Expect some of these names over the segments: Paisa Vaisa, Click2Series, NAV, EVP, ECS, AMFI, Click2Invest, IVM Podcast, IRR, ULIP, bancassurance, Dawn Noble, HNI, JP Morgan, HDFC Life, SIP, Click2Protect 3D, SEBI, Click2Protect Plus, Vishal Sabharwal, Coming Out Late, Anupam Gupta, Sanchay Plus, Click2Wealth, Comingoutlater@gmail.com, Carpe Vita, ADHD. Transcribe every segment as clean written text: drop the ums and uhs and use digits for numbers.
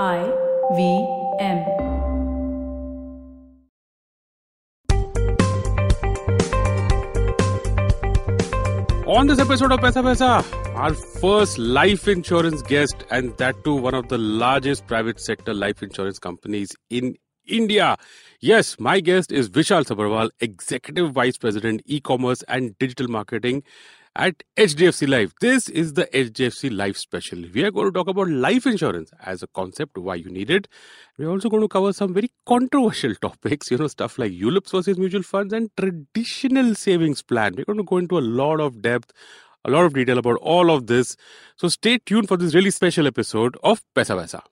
IVM. On this episode of Paisa Vaisa, our first life insurance guest, and that too one of the largest private sector life insurance companies in India. Yes, my guest is Vishal Sabharwal, Executive Vice President, E-Commerce and Digital Marketing at HDFC Life. This is the HDFC Life special. We are going to talk about life insurance as a concept, why you need it. We're also going to cover some very controversial topics, stuff like ULIPs versus mutual funds and traditional savings plan. We're going to go into a lot of depth, a lot of detail about all of this. So stay tuned for this really special episode of Paisa Vaisa.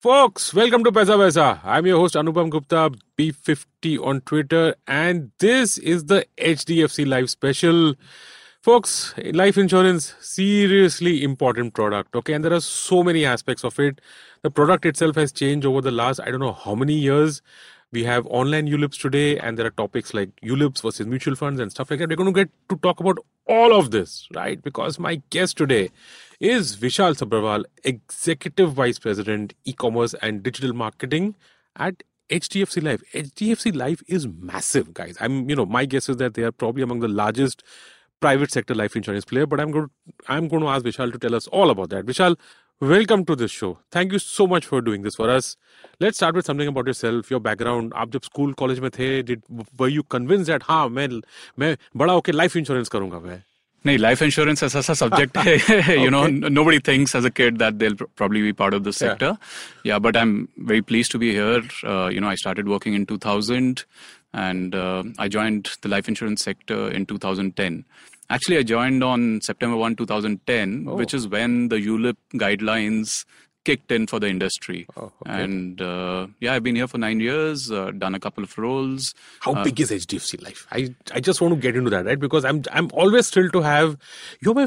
Folks, welcome to Paisa Vaisa. I'm your host Anupam Gupta, B50 on Twitter, and this is the HDFC Life special. Folks, life insurance, seriously important product, okay? And there are so many aspects of it. The product itself has changed over the last, I don't know how many years. We have online ULIPs today, and there are topics like ULIPs versus mutual funds and stuff like that. We're going to get to talk about all of this, right? Because my guest today is Vishal Sabharwal, Executive Vice President, E-Commerce and Digital Marketing at HDFC Life. HDFC Life is massive, guys. My guess is that they are probably among the largest private sector life insurance player, but I'm going to ask Vishal to tell us all about that. Vishal, welcome to this show. Thank you so much for doing this for us. Let's start with something about yourself, your background. आप जब school college में थे, were you convinced that हाँ मैं बड़ा होके life insurance करूँगा मैं? नहीं, life insurance ऐसा सा subject है. Nobody thinks as a kid that they'll probably be part of this sector. Yeah, but I'm very pleased to be here. I started working in 2000 and I joined the life insurance sector in 2010. Actually, I joined on September 1, 2010, which is when the ULIP guidelines kicked in for the industry. Oh, okay. And I've been here for 9 years, done a couple of roles. How big is HDFC Life? I just want to get into that, right? Because I'm always thrilled to have you're my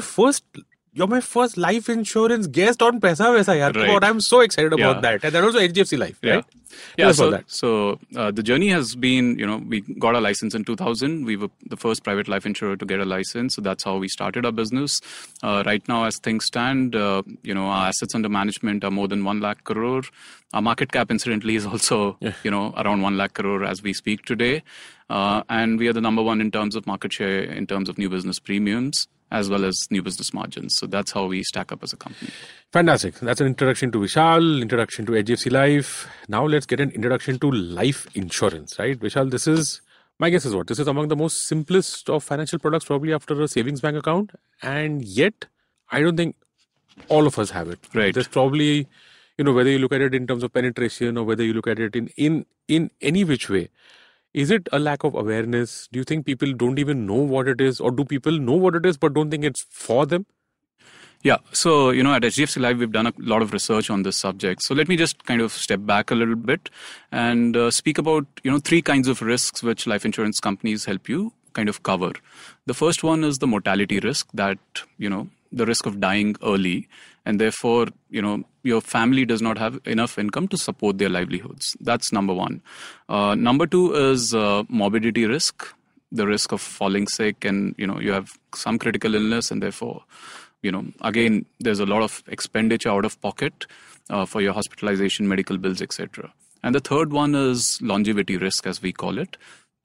first life insurance guest on Paisa Vaisa, yaar. Right. God, I'm so excited about that. And that also HDFC Life, right? Yeah, so the journey has been, we got a license in 2000. We were the first private life insurer to get a license. So that's how we started our business. Right now, as things stand, our assets under management are more than 1 lakh crore. Our market cap, incidentally, is also, around 1 lakh crore as we speak today. And we are the number one in terms of market share, in terms of new business premiums, as well as new business margins. So that's how we stack up as a company. Fantastic. That's an introduction to Vishal, introduction to HDFC Life. Now let's get an introduction to life insurance, right? Vishal, this is, my guess is what? This is among the most simplest of financial products, probably after a savings bank account. And yet, I don't think all of us have it. Right. There's probably, whether you look at it in terms of penetration or whether you look at it in any which way, is it a lack of awareness? Do you think people don't even know what it is? Or do people know what it is but don't think it's for them? Yeah. So, at HDFC Live, we've done a lot of research on this subject. So let me just kind of step back a little bit and speak about, three kinds of risks which life insurance companies help you kind of cover. The first one is the mortality risk, that, the risk of dying early, and therefore, your family does not have enough income to support their livelihoods. That's number one. Number two is morbidity risk, the risk of falling sick and, you have some critical illness, and therefore, again, there's a lot of expenditure out of pocket for your hospitalization, medical bills, etc. And the third one is longevity risk, as we call it.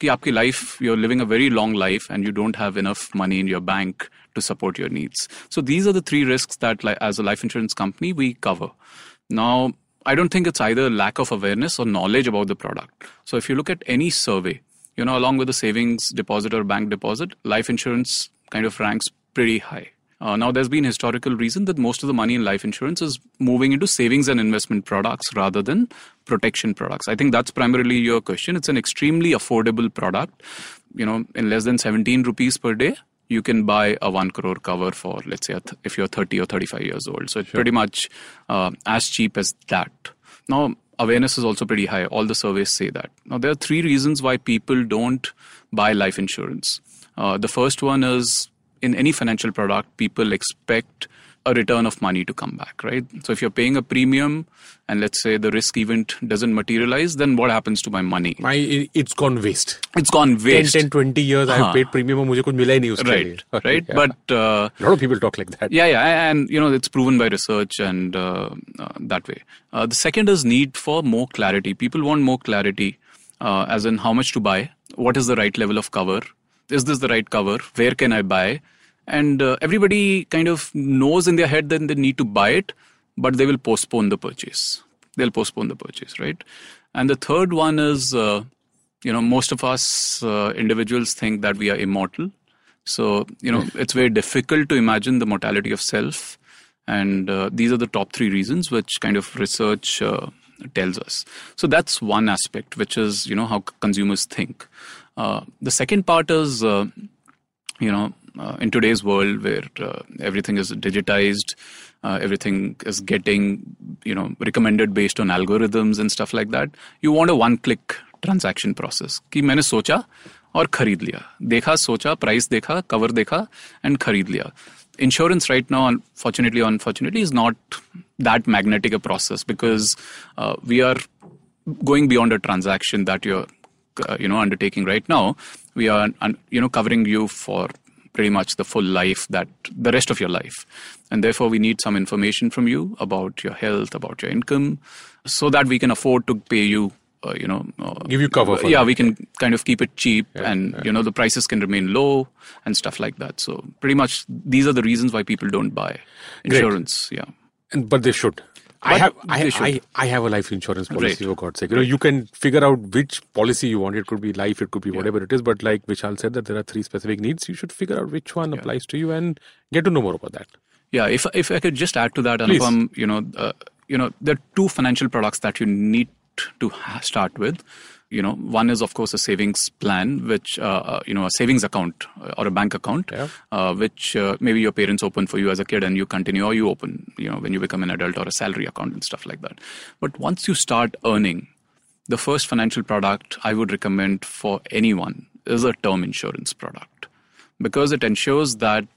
You're living a very long life and you don't have enough money in your bank to support your needs. So these are the three risks that, as a life insurance company, we cover. Now, I don't think it's either lack of awareness or knowledge about the product. So if you look at any survey, along with the savings deposit or bank deposit, life insurance kind of ranks pretty high. Now, there's been historical reason that most of the money in life insurance is moving into savings and investment products rather than protection products. I think that's primarily your question. It's an extremely affordable product. In less than 17 rupees per day, you can buy a 1 crore cover for, let's say, if you're 30 or 35 years old. So it's pretty much as cheap as that. Now, awareness is also pretty high. All the surveys say that. Now, there are three reasons why people don't buy life insurance. The first one is, in any financial product, people expect a return of money to come back, right? So if you're paying a premium and let's say the risk event doesn't materialize, then what happens to my money? It's gone waste. It's gone waste. 10-20 years I paid premium and I didn't get anything. Right, right. Yeah. But a lot of people talk like that. Yeah, yeah. And you know, it's proven by research and that way. The second is need for more clarity. People want more clarity as in how much to buy, what is the right level of cover, is this the right cover, where can I buy? And everybody kind of knows in their head that they need to buy it, but they will postpone the purchase. They'll postpone the purchase, right? And the third one is, most of us individuals think that we are immortal. So, it's very difficult to imagine the mortality of self. And these are the top three reasons which kind of research tells us. So that's one aspect, which is, how consumers think. The second part is, in today's world where everything is digitized, everything is getting, recommended based on algorithms and stuff like that, you want a one-click transaction process. Ki maine socha aur khareed liya. Dekha, socha, price dekha, cover dekha, and khareed liya. Insurance right now, fortunately or unfortunately, is not that magnetic a process because we are going beyond a transaction that you're, undertaking right now. We are, covering you for pretty much the full life, that the rest of your life. And therefore, we need some information from you about your health, about your income, so that we can afford to pay you, give you cover. For that. We can kind of keep it cheap the prices can remain low and stuff like that. So pretty much these are the reasons why people don't buy insurance. Great. Yeah. But they should. I have a life insurance policy, for God's sake. You can figure out which policy you want. It could be life, it could be whatever it is. But like Vishal said, that there are three specific needs. You should figure out which one applies to you and get to know more about that. Yeah, if I could just add to that, Anupam, there are two financial products that you need to start with. One is, of course, a savings plan, which, a savings account or a bank account, which maybe your parents open for you as a kid and you continue, or you open, when you become an adult, or a salary account and stuff like that. But once you start earning, the first financial product I would recommend for anyone is a term insurance product, because it ensures that,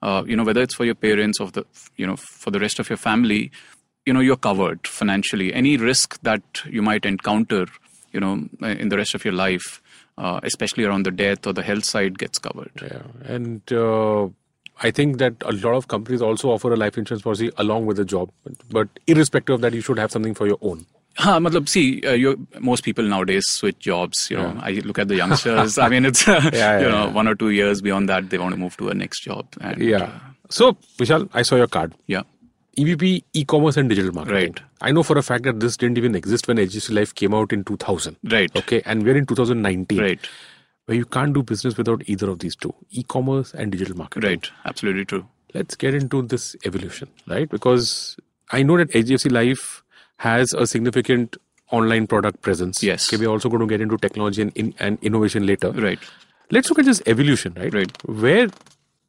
whether it's for your parents or for the rest of your family, you're covered financially. Any risk that you might encounter in the rest of your life, especially around the death or the health side, gets covered. Yeah. And I think that a lot of companies also offer a life insurance policy along with a job. But irrespective of that, you should have something for your own. Most people nowadays switch jobs. I look at the youngsters. I mean, it's, 1 or 2 years beyond that, they want to move to a next job. And, so, Vishal, I saw your card. Yeah. EVP, e-commerce and digital marketing. Right. I know for a fact that this didn't even exist when HDFC Life came out in 2000. Right. Okay. And we're in 2019. Right. Where you can't do business without either of these two, e-commerce and digital marketing. Right. Absolutely true. Let's get into this evolution, right? Because I know that HDFC Life has a significant online product presence. Yes. Okay, we're also going to get into technology and innovation later. Right. Let's look at this evolution, right? Right. Where,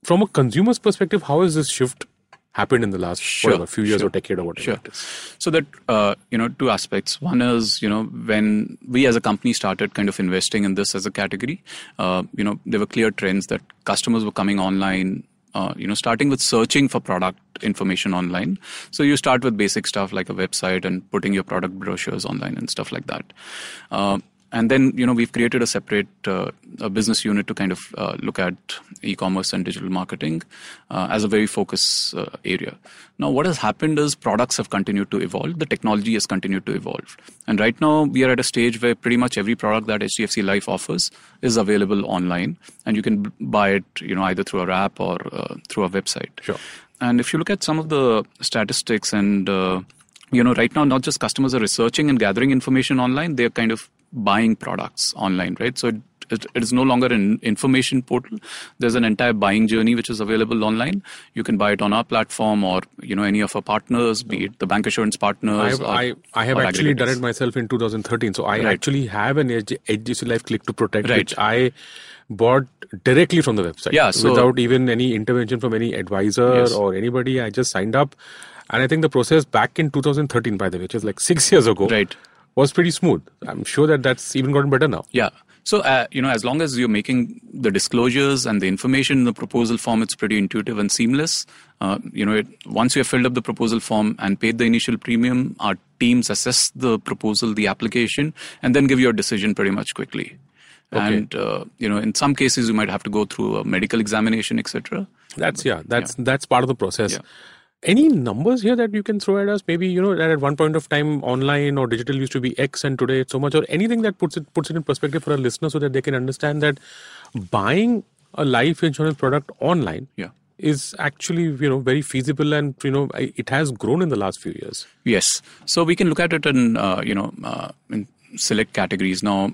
from a consumer's perspective, how is this shift happened in the last few years or decade or whatever it is? So that, two aspects. One is, when we as a company started kind of investing in this as a category, there were clear trends that customers were coming online, starting with searching for product information online. So you start with basic stuff like a website and putting your product brochures online and stuff like that. And then, we've created a separate a business unit to kind of look at e-commerce and digital marketing as a very focus area. Now, what has happened is products have continued to evolve. The technology has continued to evolve. And right now, we are at a stage where pretty much every product that HDFC Life offers is available online. And you can buy it, either through our app or through our website. Sure. And if you look at some of the statistics and, right now, not just customers are researching and gathering information online, they're kind of buying products online, right? So it is no longer an information portal. There's an entire buying journey which is available online. You can buy it on our platform or, any of our partners, be it the bancassurance partners. I have actually done it myself in 2013. So I actually have an HDFC Life Click2Protect, which I bought directly from the website without even any intervention from any advisor or anybody. I just signed up. And I think the process back in 2013, by the way, which is like 6 years ago. Right. Was pretty smooth. I'm sure that that's even gotten better now. Yeah. So, as long as you're making the disclosures and the information in the proposal form, it's pretty intuitive and seamless. Once you have filled up the proposal form and paid the initial premium, our teams assess the proposal, the application, and then give your decision pretty much quickly. Okay. And, in some cases, you might have to go through a medical examination, etc. That's part of the process. Yeah. Any numbers here that you can throw at us? Maybe, at one point of time, online or digital used to be X and today it's so much, or anything that puts it in perspective for a listener so that they can understand that buying a life insurance product online is actually, very feasible and, it has grown in the last few years. Yes. So we can look at it in select categories. Now,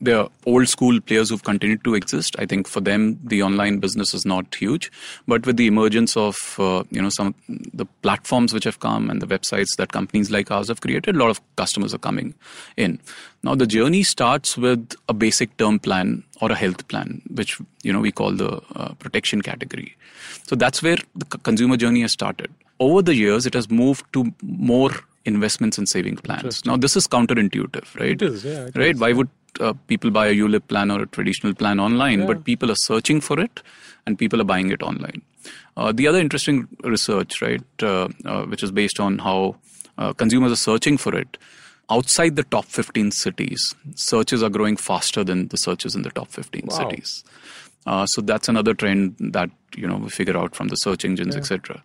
there are old school players who've continued to exist. I think for them, the online business is not huge. But with the emergence of, some the platforms which have come and the websites that companies like ours have created, a lot of customers are coming in. Now, the journey starts with a basic term plan or a health plan, which, we call the protection category. So that's where the consumer journey has started. Over the years, it has moved to more investments and saving plans. Now, this is counterintuitive, right? It is, yeah. Right? Why would people buy a ULIP plan or a traditional plan online? Yeah. But people are searching for it and people are buying it online. The other interesting research, right, which is based on how consumers are searching for it, outside the top 15 cities, searches are growing faster than the searches in the top 15 cities. So that's another trend that, we figure out from the search engines, etc.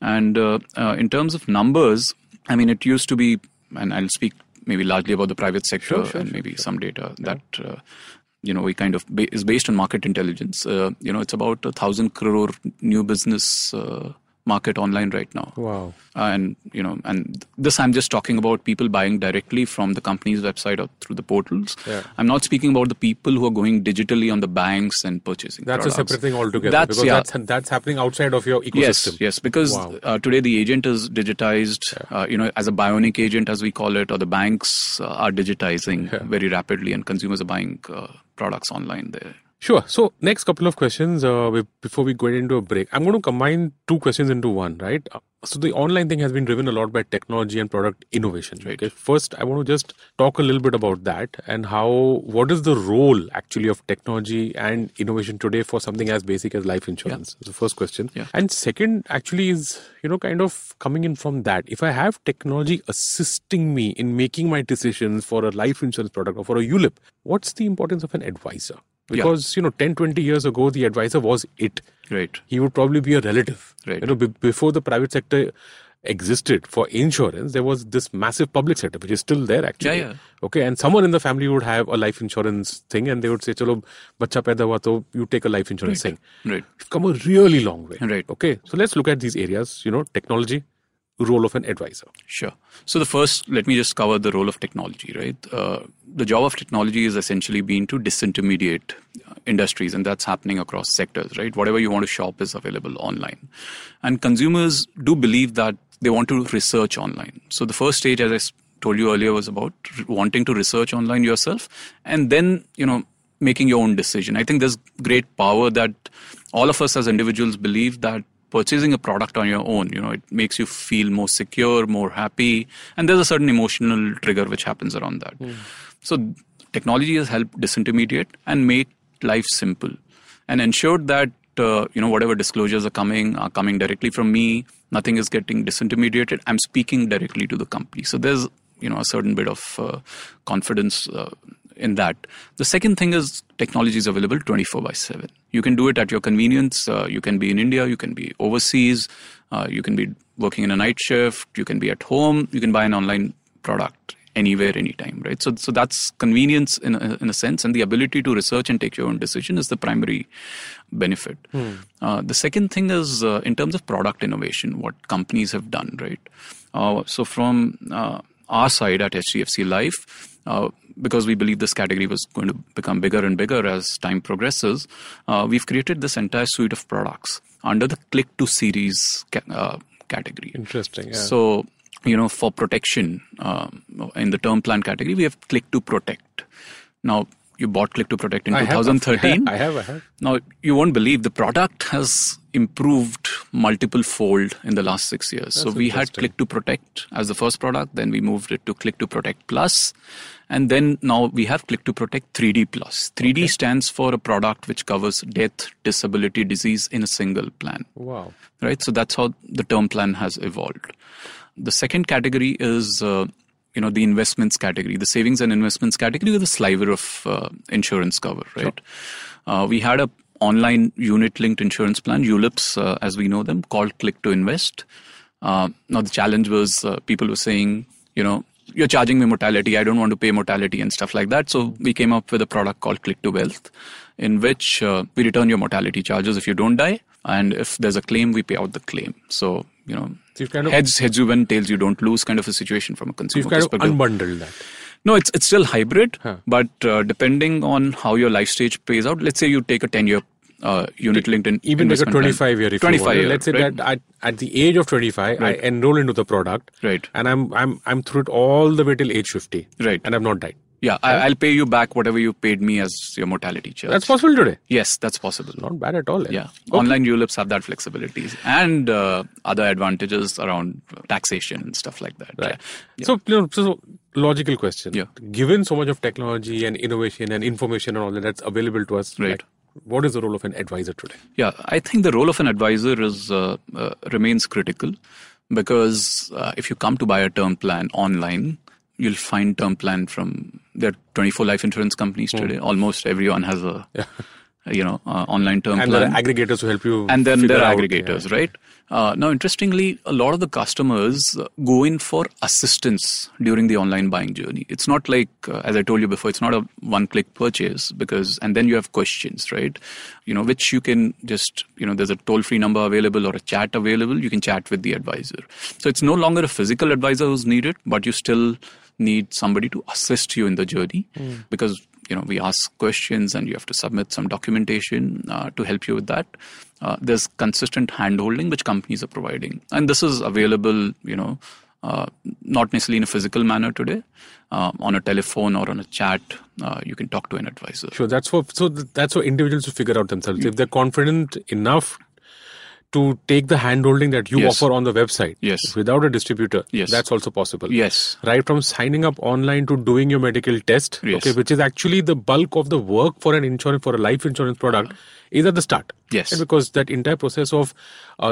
And in terms of numbers, I mean, it used to be, and I'll speak maybe largely about the private sector some data that, we is based on market intelligence. It's about 1,000 crore new business market online right now. Wow. And this I'm just talking about people buying directly from the company's website or through the portals. Yeah. I'm not speaking about the people who are going digitally on the banks and purchasing products. A separate thing altogether. That's happening outside of your ecosystem. Yes, because today the agent is digitized, as a bionic agent, as we call it, or the banks are digitizing very rapidly and consumers are buying products online there. Sure. So next couple of questions before we go into a break. I'm going to combine two questions into one, right? So the online thing has been driven a lot by technology and product innovation. Right. Okay. First, I want to just talk a little bit about that and what is the role actually of technology and innovation today for something as basic as life insurance? That's the first question. Yeah. And second actually is, coming in from that. If I have technology assisting me in making my decisions for a life insurance product or for a ULIP, what's the importance of an advisor? Because, 10, 20 years ago, the advisor was it. Right. He would probably be a relative. Right. Before the private sector existed for insurance, there was this massive public sector, which is still there actually. Yeah, yeah. Okay. And someone in the family would have a life insurance thing and they would say, chalo, bacha paida hua, toh you take a life insurance thing. Right. We've come a really long way. Right. Okay. So let's look at these areas, technology, role of an advisor. Sure. So the first, let me just cover the role of technology, right? The job of technology is essentially been to disintermediate industries, and that's happening across sectors, right? Whatever you want to shop is available online. And consumers do believe that they want to research online. So the first stage, as I told you earlier, was about wanting to research online yourself and then, making your own decision. I think there's great power that all of us as individuals believe that purchasing a product on your own, it makes you feel more secure, more happy. And there's a certain emotional trigger which happens around that. Mm. So technology has helped disintermediate and make life simple and ensured that, whatever disclosures are coming directly from me. Nothing is getting disintermediated. I'm speaking directly to the company. So there's, a certain bit of confidence in that. The second thing is technology is available 24/7. You can do it at your convenience. You can be in India, you can be overseas, you can be working in a night shift, you can be at home, you can buy an online product anywhere, anytime, right? So that's convenience in a sense, and the ability to research and take your own decision is the primary benefit. Hmm. The second thing is in terms of product innovation, what companies have done, right? So from our side at HDFC Life, because we believe this category was going to become bigger and bigger as time progresses, we've created this entire suite of products under the Click2Series category. Interesting. Yeah. So, for protection in the term plan category, we have Click2Protect. Now, you bought Click2Protect in 2013. I have. Now, you won't believe the product has improved multiple fold in the last 6 years. That's so we had Click2Protect as the first product, then we moved it to Click2Protect Plus, and then now we have Click2Protect 3D Plus. 3D stands for a product which covers death, disability, disease in a single plan. Wow. Right? So that's how the term plan has evolved. The second category is the investments category, the savings and investments category with a sliver of insurance cover, right? Sure. We had a online unit-linked insurance plan, ULIPs, as we know them, called Click2Invest. Now, the challenge was people were saying, you're charging me mortality. I don't want to pay mortality and stuff like that. So we came up with a product called Click2Wealth, in which we return your mortality charges if you don't die. And if there's a claim, we pay out the claim. So, so kind of heads you win, tails you don't lose kind of a situation from a consumer perspective. So you've kind of unbundled that. No, it's still hybrid, but depending on how your life stage pays out, let's say you take a 10-year unit linked in even like a 25-year. If 25 year, let's say that at the age of 25, I enroll into the product, and I'm through it all the way till age 50, and I've not died. Yeah, I'll pay you back whatever you paid me as your mortality charge. That's possible today? Yes, that's possible. It's not bad at all. Yeah. Okay. Online ULIPs have that flexibility and other advantages around taxation and stuff like that. Right. Yeah. So, so logical question. Yeah. Given so much of technology and innovation and information and all that that's available to us, like, what is the role of an advisor today? Yeah, I think the role of an advisor is remains critical because if you come to buy a term plan online, you'll find term plan from there are 24 life insurance companies today. Almost everyone has a, online term plan. And there are aggregators who help you. And then there are aggregators, right? Now, interestingly, a lot of the customers go in for assistance during the online buying journey. It's not like, as I told you before, it's not a one-click purchase and then you have questions, right? Which you can just, there's a toll-free number available or a chat available. You can chat with the advisor. So it's no longer a physical advisor who's needed, but you still need somebody to assist you in the journey because, we ask questions and you have to submit some documentation to help you with that. There's consistent handholding which companies are providing. And this is available, not necessarily in a physical manner today. On a telephone or on a chat, you can talk to an advisor. Sure, that's for individuals to figure out themselves. If they're confident enough to take the handholding that you offer on the website without a distributor, that's also possible. Yes. Right from signing up online to doing your medical test, which is actually the bulk of the work for an insurance, for a life insurance product, is at the start. Yes. And because that entire process of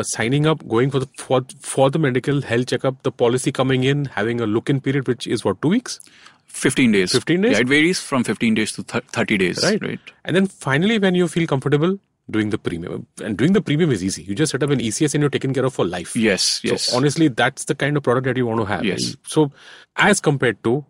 signing up, going for the medical health checkup, the policy coming in, having a look-in period, which is 2 weeks? 15 days. 15 days? Yeah, it varies from 15 days to 30 days. Right. And then finally, when you feel comfortable, doing the premium. And doing the premium is easy. You just set up an ECS and you're taken care of for life. Yes. So honestly, that's the kind of product that you want to have. Yes. So as compared to,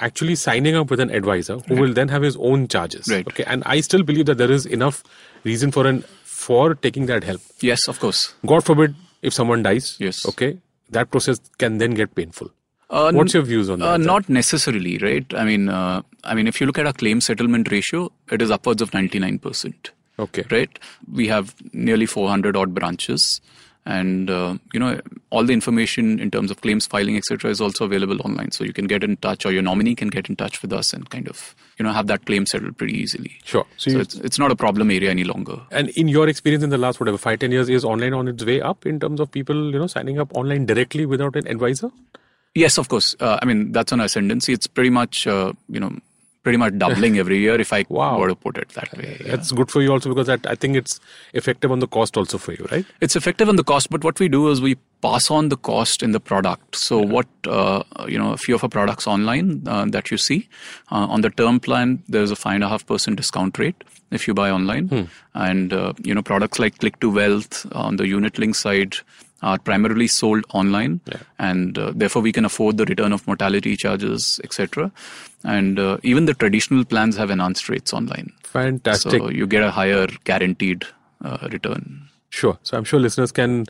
actually signing up with an advisor who will then have his own charges. Right. Okay. And I still believe that there is enough reason for taking that help. Yes, of course. God forbid if someone dies. Yes. Okay. That process can then get painful. What's your views on that? Not necessarily, right? I mean, if you look at our claim settlement ratio, it is upwards of 99%. Okay. Right. We have nearly 400 odd branches and, all the information in terms of claims filing, etc. is also available online. So you can get in touch or your nominee can get in touch with us and kind of, have that claim settled pretty easily. Sure. So it's not a problem area any longer. And in your experience in the last, 5-10 years, is online on its way up in terms of people, signing up online directly without an advisor? Yes, of course. That's an ascendancy. It's pretty much, pretty much doubling every year if I were to put it that way. Yeah. That's good for you also because I think it's effective on the cost also for you, right? It's effective on the cost, but what we do is we pass on the cost in the product. So a few of our products online that you see, on the term plan, there's a 5.5% discount rate if you buy online. And, products like Click2Wealth on the unit link side are primarily sold online and therefore we can afford the return of mortality charges, etc. And even the traditional plans have enhanced rates online. Fantastic. So you get a higher guaranteed return. Sure. So I'm sure listeners can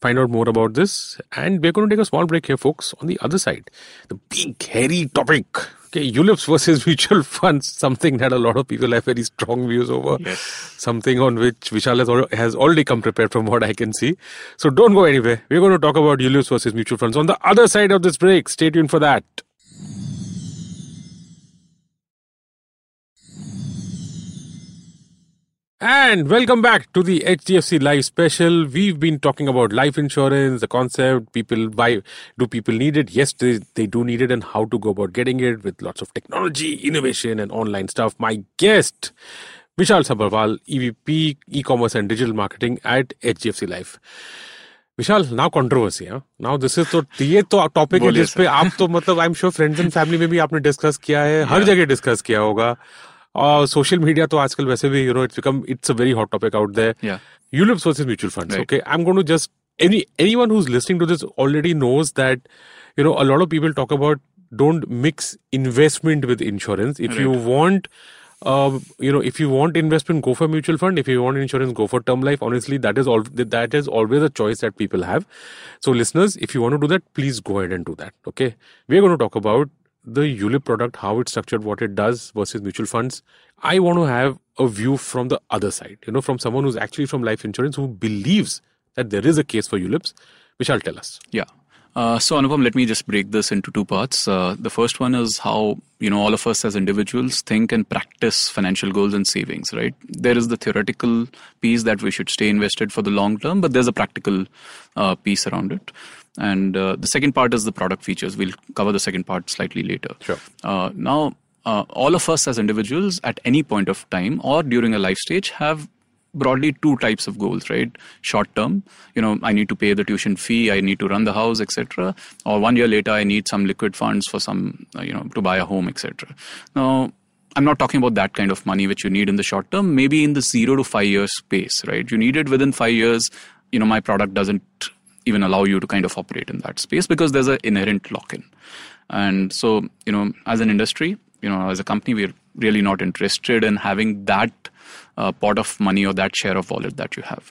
find out more about this. And we're going to take a small break here, folks. On the other side, the big, hairy topic. Okay, ULIPs versus mutual funds, something that a lot of people have very strong views over. Yes. Something on which Vishal has already come prepared from what I can see. So don't go anywhere. We're going to talk about ULIPs versus mutual funds on the other side of this break. Stay tuned for that. And welcome back to the HDFC Life special. We've been talking about life insurance, the concept, people, why do people need it? Yes, they do need it, and how to go about getting it with lots of technology, innovation and online stuff. My guest, Vishal Sabharwal, EVP, E-Commerce and Digital Marketing at HDFC Life. Vishal, now controversy, huh? Now this is तो ये तो topic है जिस पे आप तो मतलब I'm sure friends and family में भी आपने discuss किया है, हर जगह discuss किया होगा. Social media तो आजकल वैसे भी, you know, it's a very hot topic out there. Yeah. ULIP versus mutual funds. Right. Okay, I'm going to just anyone who's listening to this already knows that, you know, a lot of people talk about don't mix investment with insurance. If you want, you know, if you want investment, go for mutual fund. If you want insurance, go for term life. Honestly, that is always a choice that people have. So, listeners, if you want to do that, please go ahead and do that. Okay, we're going to talk about the ULIP product, how it's structured, what it does versus mutual funds. I want to have a view from the other side, you know, from someone who's actually from life insurance, who believes that there is a case for ULIPs, which I'll tell us. Yeah. So Anupam, let me just break this into two parts. The first one is how, you know, all of us as individuals think and practice financial goals and savings, right? There is the theoretical piece that we should stay invested for the long term, but there's a practical piece around it. And the second part is the product features. We'll cover the second part slightly later. Sure. Now, all of us as individuals at any point of time or during a life stage have broadly two types of goals, right? Short term, you know, I need to pay the tuition fee, I need to run the house, etc. Or 1 year later, I need some liquid funds for some, you know, to buy a home, etc. Now, I'm not talking about that kind of money which you need in the short term, maybe in the 0 to 5 year space, right? You need it within 5 years, you know, my product doesn't even allow you to kind of operate in that space because there's an inherent lock-in. And so, you know, as an industry, you know, as a company, we're really not interested in having that pot of money or that share of wallet that you have.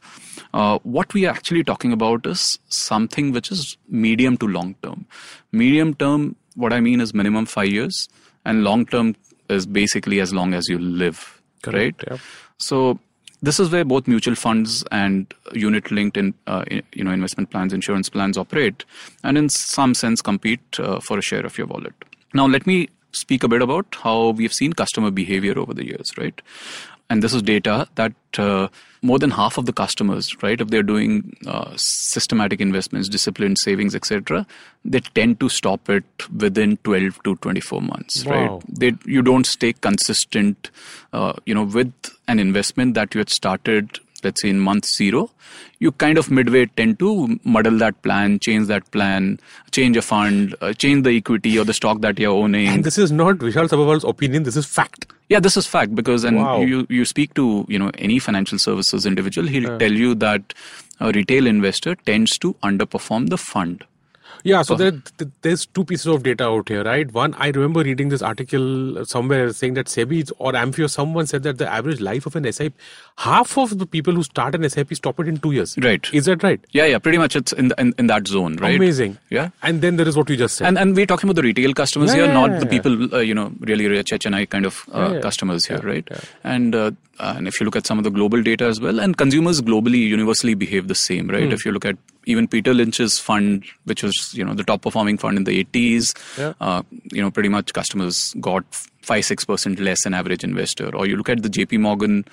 What we are actually talking about is something which is medium to long term. Medium term, what I mean is minimum 5 years, and long term is basically as long as you live. Correct. Right? Yeah. So this is where both mutual funds and unit-linked, you know, investment plans, insurance plans operate, and in some sense compete for a share of your wallet. Now, let me speak a bit about how we've seen customer behavior over the years, right? And this is data that more than half of the customers, right, if they're doing systematic investments, disciplined savings, etc., they tend to stop it within 12 to 24 months, wow. Right? You don't stay consistent, you know, with an investment that you had started, let's say in month 0, you kind of midway tend to muddle that plan, change a fund, change the equity or the stock that you're owning. And this is not Vishal Sabharwal's opinion, this is fact. Yeah, this is fact because wow. you speak to, you know, any financial services individual, he'll tell you that a retail investor tends to underperform the fund. Yeah, so there's two pieces of data out here, right? One, I remember reading this article somewhere saying that SEBI or AMFI or someone said that the average life of an SIP, half of the people who start an SIP stop it in 2 years. Right. Is that right? Yeah, pretty much it's in that zone, right? Amazing. Yeah. And then there is what you just said. And we're talking about the retail customers here, not the people, you know, really rich HNI kind of customers here, right? Yeah. And if you look at some of the global data as well, and consumers globally universally behave the same, right? If you look at even Peter Lynch's fund, which was, you know, the top performing fund in the 80s, you know, pretty much customers got 5-6% less than average investor. Or you look at the JP Morgan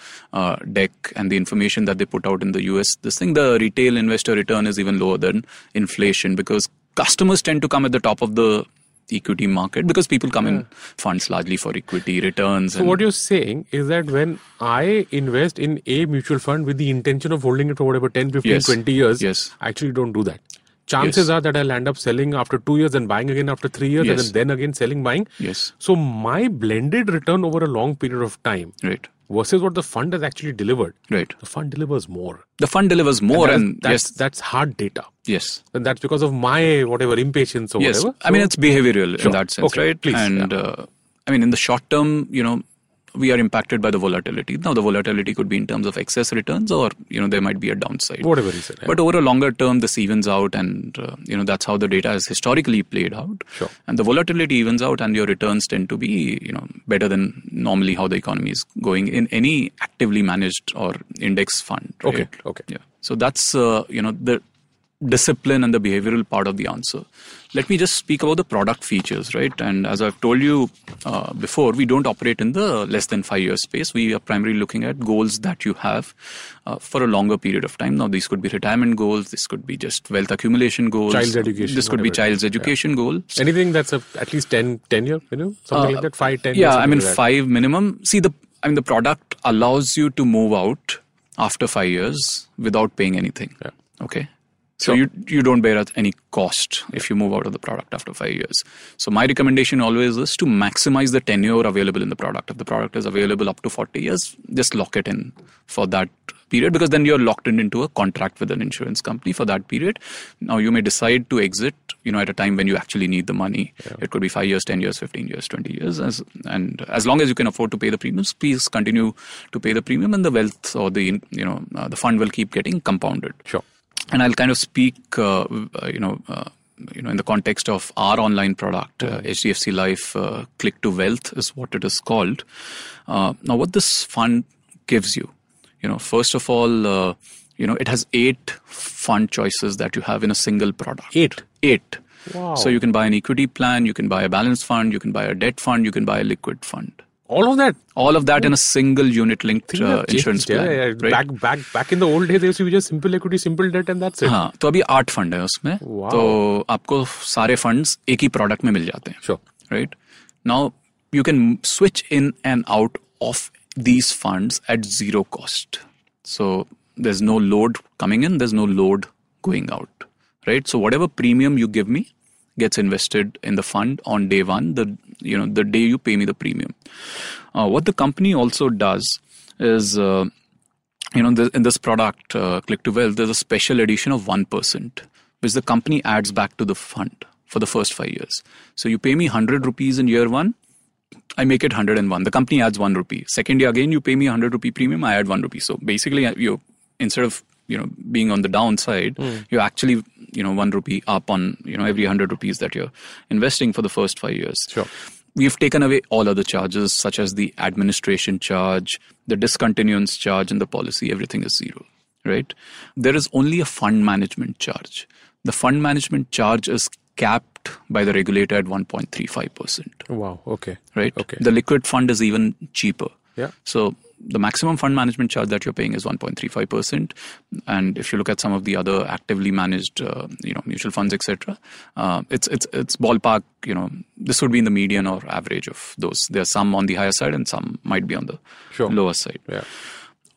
deck and the information that they put out in the US, the retail investor return is even lower than inflation because customers tend to come at the top of the equity market because people come in funds largely for equity returns. So what you're saying is that when I invest in a mutual fund with the intention of holding it for whatever 10, 15, 20 years, I actually don't do that. Chances are that I'll end up selling after 2 years and buying again after 3 years and then again selling, buying. Yes. So my blended return over a long period of time versus what the fund has actually delivered. Right. The fund delivers more. And that's hard data. Yes. And that's because of my whatever impatience or whatever. So, I mean, it's behavioral in that sense, right? Please. And I mean, in the short term, you know, we are impacted by the volatility. Now, the volatility could be in terms of excess returns or, you know, there might be a downside. Whatever reason. Yeah. But over a longer term, this evens out and, you know, that's how the data has historically played out. Sure. And the volatility evens out and your returns tend to be, you know, better than normally how the economy is going in any actively managed or index fund. Right? Okay. Yeah. So that's, you know, the discipline and the behavioral part of the answer. Let me just speak about the product features, right? And as I've told you before, we don't operate in the less than 5 year space. We are primarily looking at goals that you have for a longer period of time. Now, these could be retirement goals. This could be just wealth accumulation goals. Child's education. This could be child's education goals. Anything that's at least 10 year, you know, something like that, 5, 10 years. Yeah, I mean, like 5 minimum. See, the product allows you to move out after 5 years without paying anything. Yeah. Okay. So you don't bear any cost if you move out of the product after 5 years. So my recommendation always is to maximize the tenure available in the product. If the product is available up to 40 years, just lock it in for that period, because then you're locked in into a contract with an insurance company for that period. Now, you may decide to exit, you know, at a time when you actually need the money. Yeah. It could be 5 years, 10 years, 15 years, 20 years. And as long as you can afford to pay the premiums, please continue to pay the premium, and the wealth or the fund will keep getting compounded. Sure. And I'll kind of speak, in the context of our online product, HDFC Life, Click2Wealth is what it is called. Now, what this fund gives you, first of all, it has 8 fund choices that you have in a single product. 8. Wow. So you can buy an equity plan, you can buy a balanced fund, you can buy a debt fund, you can buy a liquid fund. All of that in a single unit-linked insurance plan. Yeah. Right? Back in the old days, they used to be just simple equity, simple debt, and that's it. हाँ, तो अभी 8 fund है उसमें. Wow. तो आपको सारे funds एक ही product में मिल जाते हैं. Sure. Right? Now, you can switch in and out of these funds at zero cost. So, there's no load coming in, there's no load going out. Right? So, whatever premium you give me gets invested in the fund on day one, the day you pay me the premium. What the company also does is, in this product, Click2Wealth, there's a special edition of 1%, which the company adds back to the fund for the first 5 years. So you pay me 100 rupees in year 1, I make it 101. The company adds 1 rupee. Second year again, you pay me 100 rupee premium, I add 1 rupee. So basically, you instead of being on the downside, you're actually 1 rupee up on every 100 rupees that you're investing for the first 5 years. Sure. We've taken away all other charges, such as the administration charge, the discontinuance charge in the policy. Everything is zero, right? There is only a fund management charge. The fund management charge is capped by the regulator at 1.35%. Wow. Okay. Right. Okay. The liquid fund is even cheaper. Yeah. So the maximum fund management charge that you're paying is 1.35%. And if you look at some of the other actively managed, mutual funds, etc., it's ballpark, this would be in the median or average of those. There are some on the higher side and some might be on the lower side. Yeah.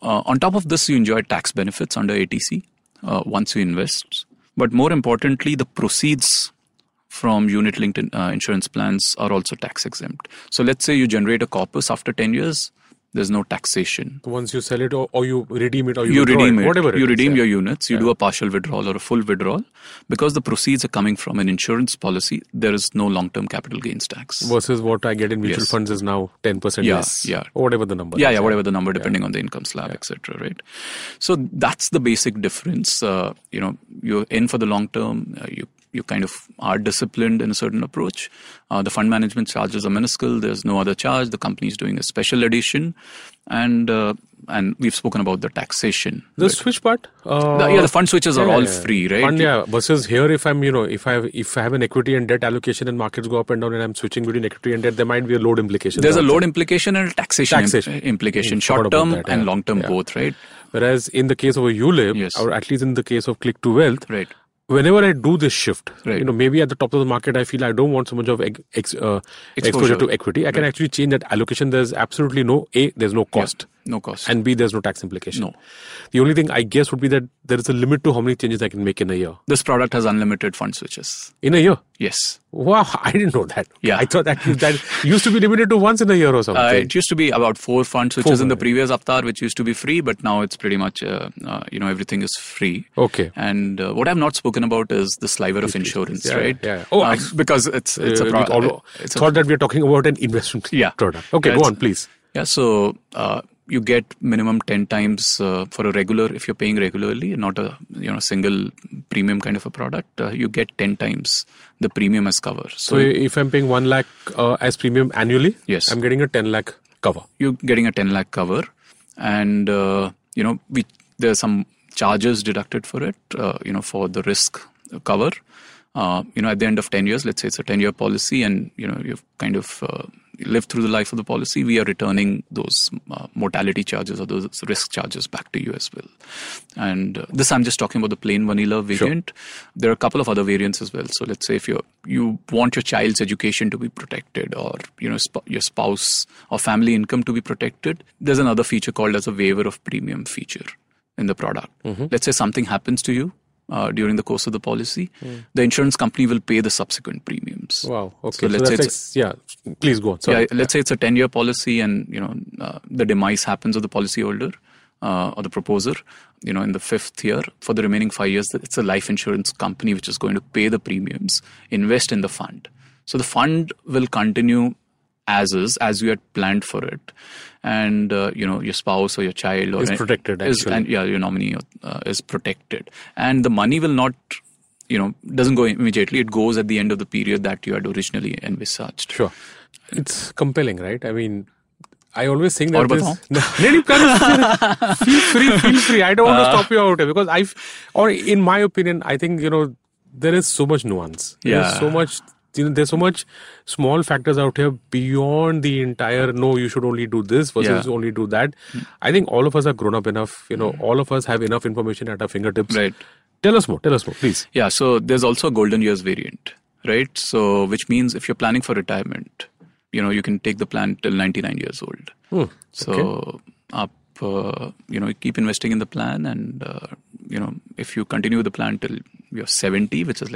On top of this, you enjoy tax benefits under ATC once you invest. But more importantly, the proceeds from unit-linked insurance plans are also tax-exempt. So let's say you generate a corpus after 10 years, there's no taxation. Once you sell it or you redeem it or you redeem it, whatever it is. You redeem your units, you do a partial withdrawal or a full withdrawal. Because the proceeds are coming from an insurance policy, there is no long-term capital gains tax. Versus what I get in mutual funds is now 10% less. Yeah. Or whatever the number. Yeah, whatever the number, depending on the income slab, etc. Right? So that's the basic difference. You're in for the long term, you kind of are disciplined in a certain approach. The fund management charges are minuscule. There's no other charge. The company is doing a special edition. And we've spoken about the taxation. The switch part? The fund switches are all free, right? Fund, versus here, if I'm, if I have an equity and debt allocation and markets go up and down and I'm switching between equity and debt, there might be a load implication. There's a load implication and a taxation. Implication. Short-term and long-term both, right? Whereas in the case of a ULIP, or at least in the case of Click2Wealth, right, whenever I do this shift, maybe at the top of the market, I feel I don't want so much of exposure to equity. I can actually change that allocation. There's absolutely there's no cost. Yeah, no cost. And B, there's no tax implication. No. The only thing I guess would be that there is a limit to how many changes I can make in a year. This product has unlimited fund switches. In a year? Yes. Wow, I didn't know that. Yeah. I thought that used to be limited to once in a year or something. It used to be about 4 fund switches in the previous avatar, which used to be free, but now it's pretty much, everything is free. Okay. And what I've not spoken about is the sliver of insurance, right? Yeah. Oh, because it's a product. Thought that we're talking about an investment product. Okay, go on, please. Yeah, so you get minimum 10 times for a regular, if you're paying regularly, not a single premium kind of a product, you get 10 times the premium as cover. So if I'm paying 1 lakh as premium annually, I'm getting a 10 lakh cover. You're getting a 10 lakh cover. And, there's some charges deducted for it, for the risk cover. At the end of 10 years, let's say it's a 10-year policy, and you've kind of lived through the life of the policy, we are returning those mortality charges or those risk charges back to you as well. And this I'm just talking about the plain vanilla variant. Sure. There are a couple of other variants as well. So let's say if you want your child's education to be protected, or your spouse or family income to be protected, there's another feature called as a waiver of premium feature in the product. Mm-hmm. Let's say something happens to you during the course of the policy, the insurance company will pay the subsequent premiums. Wow. Okay. So please go on. Sorry. Let's say it's a 10-year policy, and the demise happens of the policyholder or the proposer. In the 5th year, for the remaining 5 years, it's a life insurance company which is going to pay the premiums, invest in the fund. So the fund will continue as is, as you had planned for it, and your spouse or your child or is protected actually, your nominee is protected, and the money will not, doesn't go immediately. It goes at the end of the period that you had originally envisaged. Sure, it's compelling, right? I mean, I always think that feel free. I don't want to stop you out because in my opinion, I think there is so much nuance. There's so much. There's so much small factors out here beyond the entire, no, you should only do this versus only do that. I think all of us are grown up enough. All of us have enough information at our fingertips. Right. Tell us more, please. Yeah, so there's also a golden years variant, right? So, which means if you're planning for retirement, you can take the plan till 99 years old. So, keep investing in the plan, and, if you continue the plan till you're 70, which is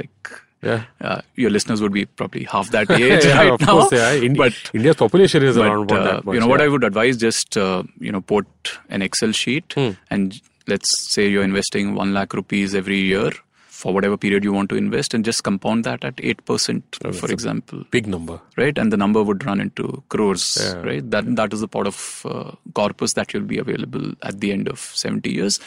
your listeners would be probably half that age right now. Of course, but India's population is around about that much. What I would advise, just, put an Excel sheet and let's say you're investing 1 lakh rupees every year for whatever period you want to invest, and just compound that at 8%, for example. Big number. Right? And the number would run into crores, right? That is the pot of corpus that will be available at the end of 70 years.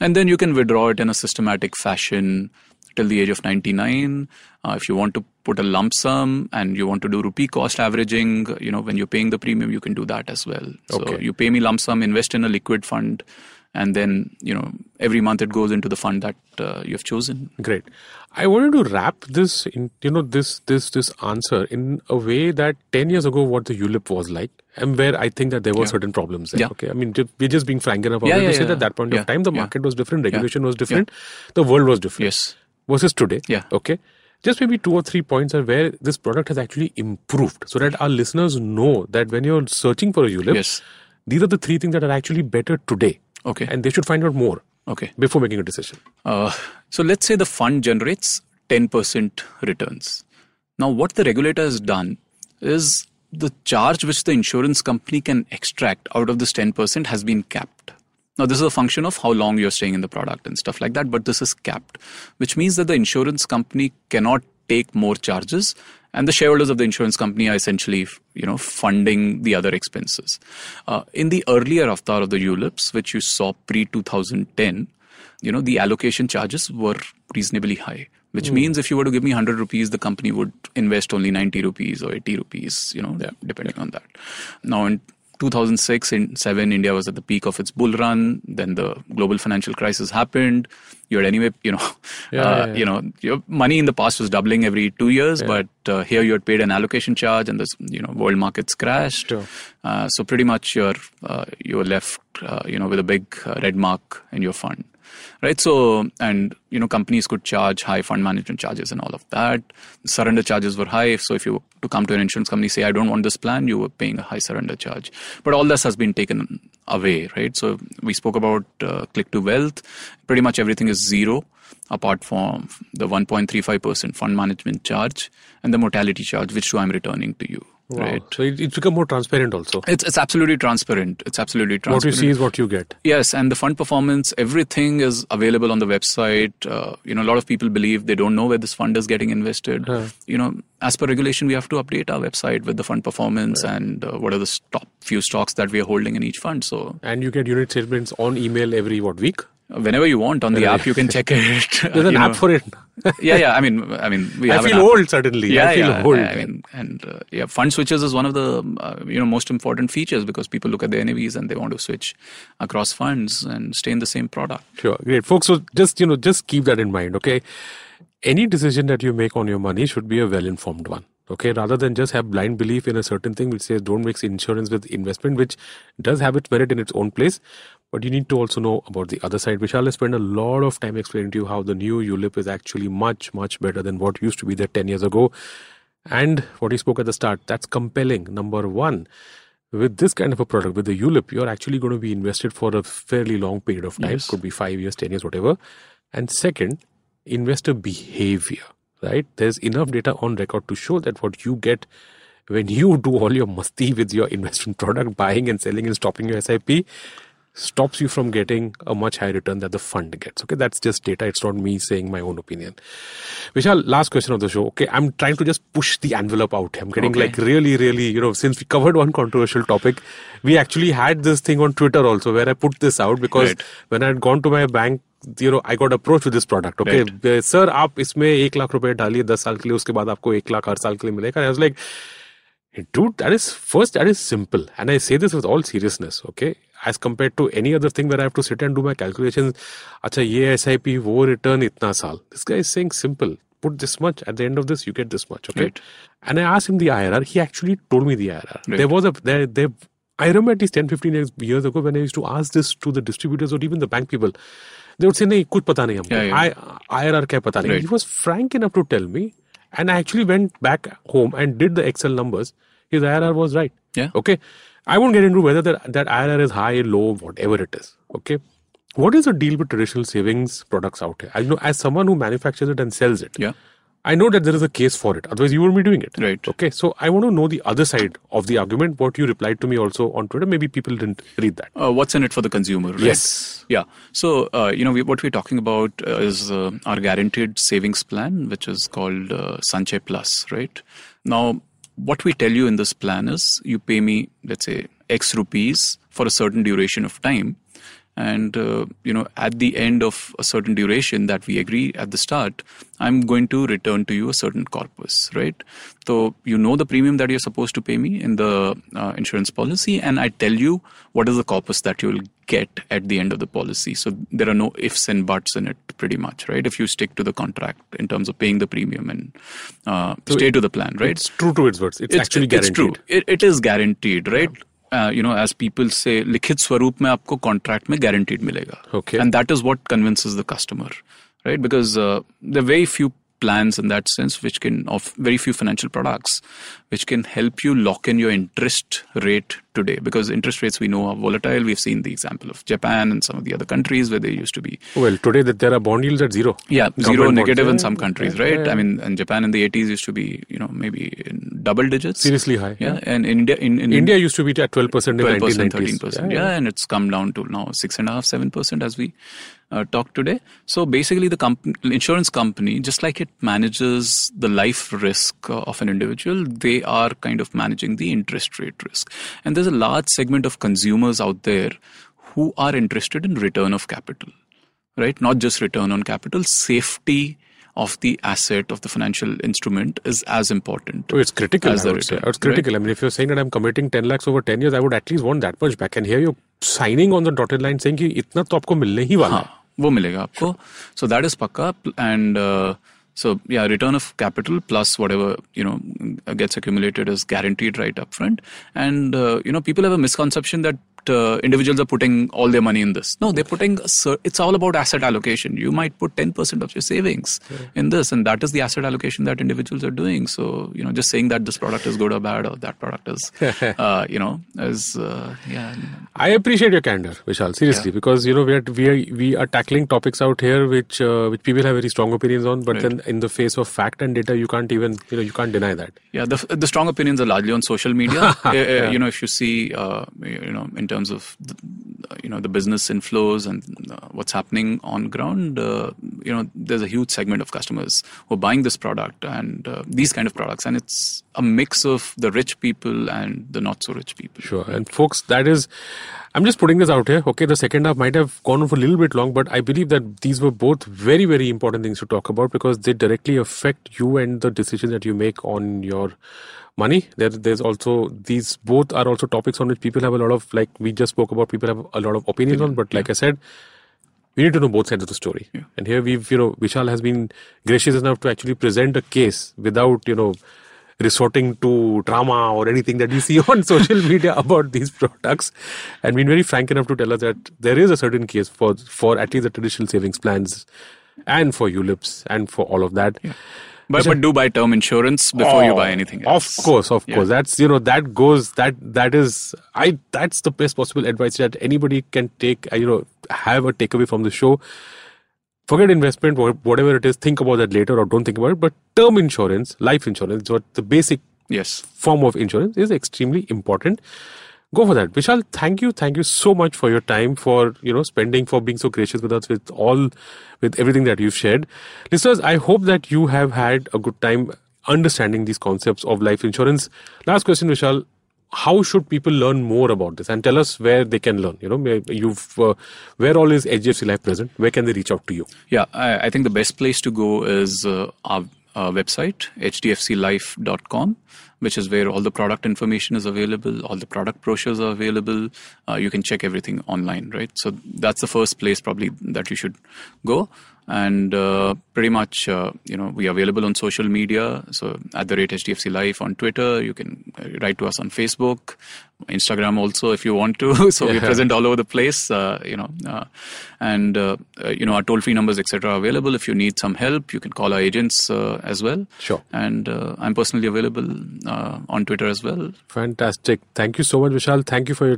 And then you can withdraw it in a systematic fashion till the age of 99. If you want to put a lump sum and you want to do rupee cost averaging, when you're paying the premium, you can do that as well. Okay. So you pay me lump sum, invest in a liquid fund, and then, every month it goes into the fund that you've chosen. Great. I wanted to wrap this, this answer in a way that 10 years ago, what the ULIP was like, and where I think that there were certain problems there. Yeah. Okay. I mean, we're just being frank enough to say that at that point of time, the market was different, regulation was different, the world was different. Yes. Versus today. Yeah. Okay. Just maybe 2 or 3 points are where this product has actually improved, so that our listeners know that when you're searching for a ULIP, these are the 3 things that are actually better today. Okay. And they should find out more. Okay. Before making a decision. So let's say the fund generates 10% returns. Now, what the regulator has done is the charge which the insurance company can extract out of this 10% has been capped. Now, this is a function of how long you're staying in the product and stuff like that, but this is capped, which means that the insurance company cannot take more charges, and the shareholders of the insurance company are essentially, funding the other expenses. In the earlier avatar of the ULIPs, which you saw pre-2010, the allocation charges were reasonably high, which means if you were to give me 100 rupees, the company would invest only 90 rupees or 80 rupees, depending on that. Now, in 2006 and 2007, India was at the peak of its bull run. Then the global financial crisis happened. You had anyway, your money in the past was doubling every 2 years, but here you had paid an allocation charge, and the world markets crashed. Sure. So pretty much you were left, with a big red mark in your fund, right? So companies could charge high fund management charges and all of that. Surrender charges were high. So if you were to come to an insurance company, say I don't want this plan, you were paying a high surrender charge. But all this has been taken away, right? So we spoke about Click2Wealth. Pretty much everything is zero, apart from the 1.35% fund management charge and the mortality charge, which I'm returning to you. Wow. Right. So it's become more transparent also. It's absolutely transparent. What you see is what you get. Yes, and the fund performance, everything is available on the website. A lot of people believe they don't know where this fund is getting invested. Yeah. As per regulation, we have to update our website with the fund performance and what are the top few stocks that we are holding in each fund. And you get unit statements on email every week? Whenever you want. On the app, you can check it. There's an app for it. Yeah. I mean, I feel old suddenly. Yeah, I feel old. And fund switches is one of the most important features, because people look at their NAVs and they want to switch across funds and stay in the same product. Sure, great, folks. So just keep that in mind. Okay, any decision that you make on your money should be a well-informed one. Okay, rather than just have blind belief in a certain thing, which says don't mix insurance with investment, which does have its merit in its own place. But you need to also know about the other side. Vishal has spent a lot of time explaining to you how the new ULIP is actually much, much better than what used to be there 10 years ago. And what he spoke at the start, that's compelling. Number one, with this kind of a product, with the ULIP, you're actually going to be invested for a fairly long period of time. Yes. Could be 5 years, 10 years, whatever. And second, investor behavior, right? There's enough data on record to show that what you get when you do all your masti with your investment product, buying and selling and stopping your SIP, stops you from getting a much higher return that the fund gets. Okay, that's just data. It's not me saying my own opinion. Vishal, last question of the show. Okay, I'm trying to just push the envelope out. I'm getting like really, really, since we covered one controversial topic, we actually had this thing on Twitter also where I put this out because when I had gone to my bank, I got approached with this product. Okay, sir, aap isme 1 lakh rupaye daliye 10 saal ke liye, uske baad aapko 1 lakh har saal ke liye milega. And I was like, dude, that is simple. And I say this with all seriousness, okay? As compared to any other thing where I have to sit and do my calculations. Achha, ye SIP, wo return itna saal. This guy is saying simple. Put this much. At the end of this, you get this much, okay? Right. And I asked him the IRR. He actually told me the IRR. Right. I remember at least 10, 15 years ago when I used to ask this to the distributors or even the bank people. They would say, nahi, kuch pata nahi humko. IRR kya pata nahi. Right. He was frank enough to tell me. And I actually went back home and did the Excel numbers. His IRR was right. Yeah. Okay. I won't get into whether that IRR is high, low, whatever it is. Okay. What is the deal with traditional savings products out here? I know, as someone who manufactures it and sells it, I know that there is a case for it. Otherwise, you wouldn't be doing it. Right. Okay. So, I want to know the other side of the argument. What you replied to me also on Twitter. Maybe people didn't read that. What's in it for the consumer? Right? Yes. Yeah. So, what we're talking about is our guaranteed savings plan, which is called Sanchay Plus, right? Now, what we tell you in this plan is you pay me, let's say, X rupees for a certain duration of time. And, at the end of a certain duration that we agree at the start, I'm going to return to you a certain corpus, right? So, the premium that you're supposed to pay me in the insurance policy, and I tell you what is the corpus that you will get at the end of the policy. So, there are no ifs and buts in it pretty much, right? If you stick to the contract in terms of paying the premium and stay to the plan, right? It's true to its words. It's actually guaranteed. It's true. It is guaranteed, right? Yeah. As people say, likhit swaroop mein aapko contract mein guaranteed milega. Okay. And that is what convinces the customer, right? Because there are very few plans in that sense, very few financial products, which can help you lock in your interest rate today. Because interest rates we know are volatile. We've seen the example of Japan and some of the other countries where they used to be. Well, today that there are bond yields at zero. Yeah, zero negative in some countries, right? Yeah. I mean, and Japan in the 80s used to be, maybe in double digits. Seriously high. Yeah, and India used to be at 12% in the 1990s. 13%. Yeah, and it's come down to now 6.5%, 7% as we talk today. So basically, the insurance company, just like it manages the life risk of an individual, they are kind of managing the interest rate risk. And there's a large segment of consumers out there who are interested in return of capital, right? Not just return on capital, safety of the asset, of the financial instrument is as important. Oh, it's critical, as it's critical. Right? I mean, if you're saying that I'm committing 10 lakhs over 10 years, I would at least want that much back. And here you're signing on the dotted line saying ki itna to aapko milne hi wala hai. Wo milega aapko. So that is pakka. And So, return of capital plus whatever, gets accumulated is guaranteed right up front. And, people have a misconception that individuals are putting all their money in this. No, they're putting, it's all about asset allocation. You might put 10% of your savings in this, and that is the asset allocation that individuals are doing. So, just saying that this product is good or bad or that product is, I appreciate your candor, Vishal, seriously, because, we are tackling topics out here which people have very strong opinions on, but then in the face of fact and data, you can't even, you can't deny that. Yeah, the strong opinions are largely on social media. If you see, in terms of the business inflows and what's happening on ground, there's a huge segment of customers who are buying this product and these kind of products, and it's a mix of the rich people and the not so rich people. Sure, and folks, that is I'm just putting this out here. Okay, the second half might have gone on for a little bit long, but I believe that these were both very, very important things to talk about because they directly affect you and the decisions that you make on your money. There's also, these both are also topics on which people have a lot of, like we just spoke about, people have a lot of opinions on, but like I said, we need to know both sides of the story. Yeah. And here we've, Vishal has been gracious enough to actually present a case without, resorting to drama or anything that you see on social media about these products, and been very frank enough to tell us that there is a certain case for at least the traditional savings plans and for ULIPs and for all of that. Yeah. But do buy term insurance before you buy anything else. Of course. That's, that's the best possible advice that anybody can take, have a takeaway from the show. Forget investment, whatever it is, think about that later or don't think about it. But term insurance, life insurance, what the basic form of insurance is extremely important. Go for that. Vishal, thank you so much for your time, for for being so gracious with us, with everything that you've shared. Listeners, I hope that you have had a good time understanding these concepts of life insurance. Last question, Vishal. How should people learn more about this? And tell us where they can learn. Where all is HDFC Life present? Where can they reach out to you? Yeah, I think the best place to go is our website, hdfclife.com, which is where all the product information is available, all the product brochures are available. You can check everything online, right? So that's the first place probably that you should go. And pretty much, we are available on social media. So @HDFC Life on Twitter, you can write to us on Facebook, Instagram also if you want to. So we're present all over the place, our toll-free numbers, etc. are available. If you need some help, you can call our agents as well. Sure. And I'm personally available on Twitter as well. Fantastic. Thank you so much, Vishal. Thank you for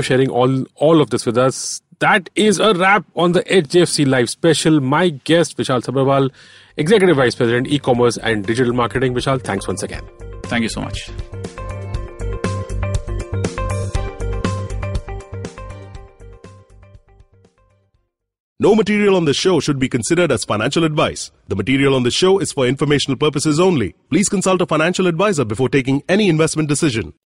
sharing all of this with us. That is a wrap on the HDFC Live special. My guest, Vishal Sabharwal, Executive Vice President, E-Commerce and Digital Marketing. Vishal, thanks once again. Thank you so much. No material on this show should be considered as financial advice. The material on this show is for informational purposes only. Please consult a financial advisor before taking any investment decision.